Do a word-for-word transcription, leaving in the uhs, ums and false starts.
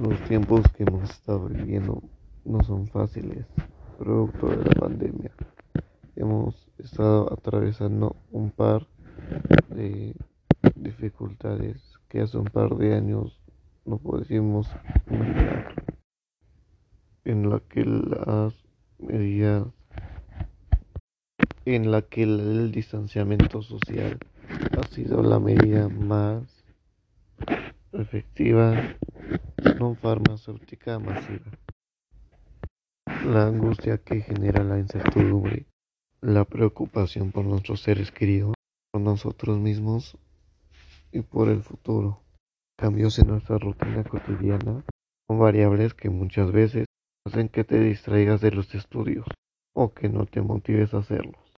Los tiempos que hemos estado viviendo no son fáciles, producto de la pandemia. Hemos estado atravesando un par de dificultades que hace un par de años no pudimos imaginar, en la que las medidas, en la que el distanciamiento social ha sido la medida más efectiva no farmacéutica masiva. La angustia que genera la incertidumbre, la preocupación por nuestros seres queridos, por nosotros mismos y por el futuro. Cambios en nuestra rutina cotidiana son variables que muchas veces hacen que te distraigas de los estudios o que no te motives a hacerlos.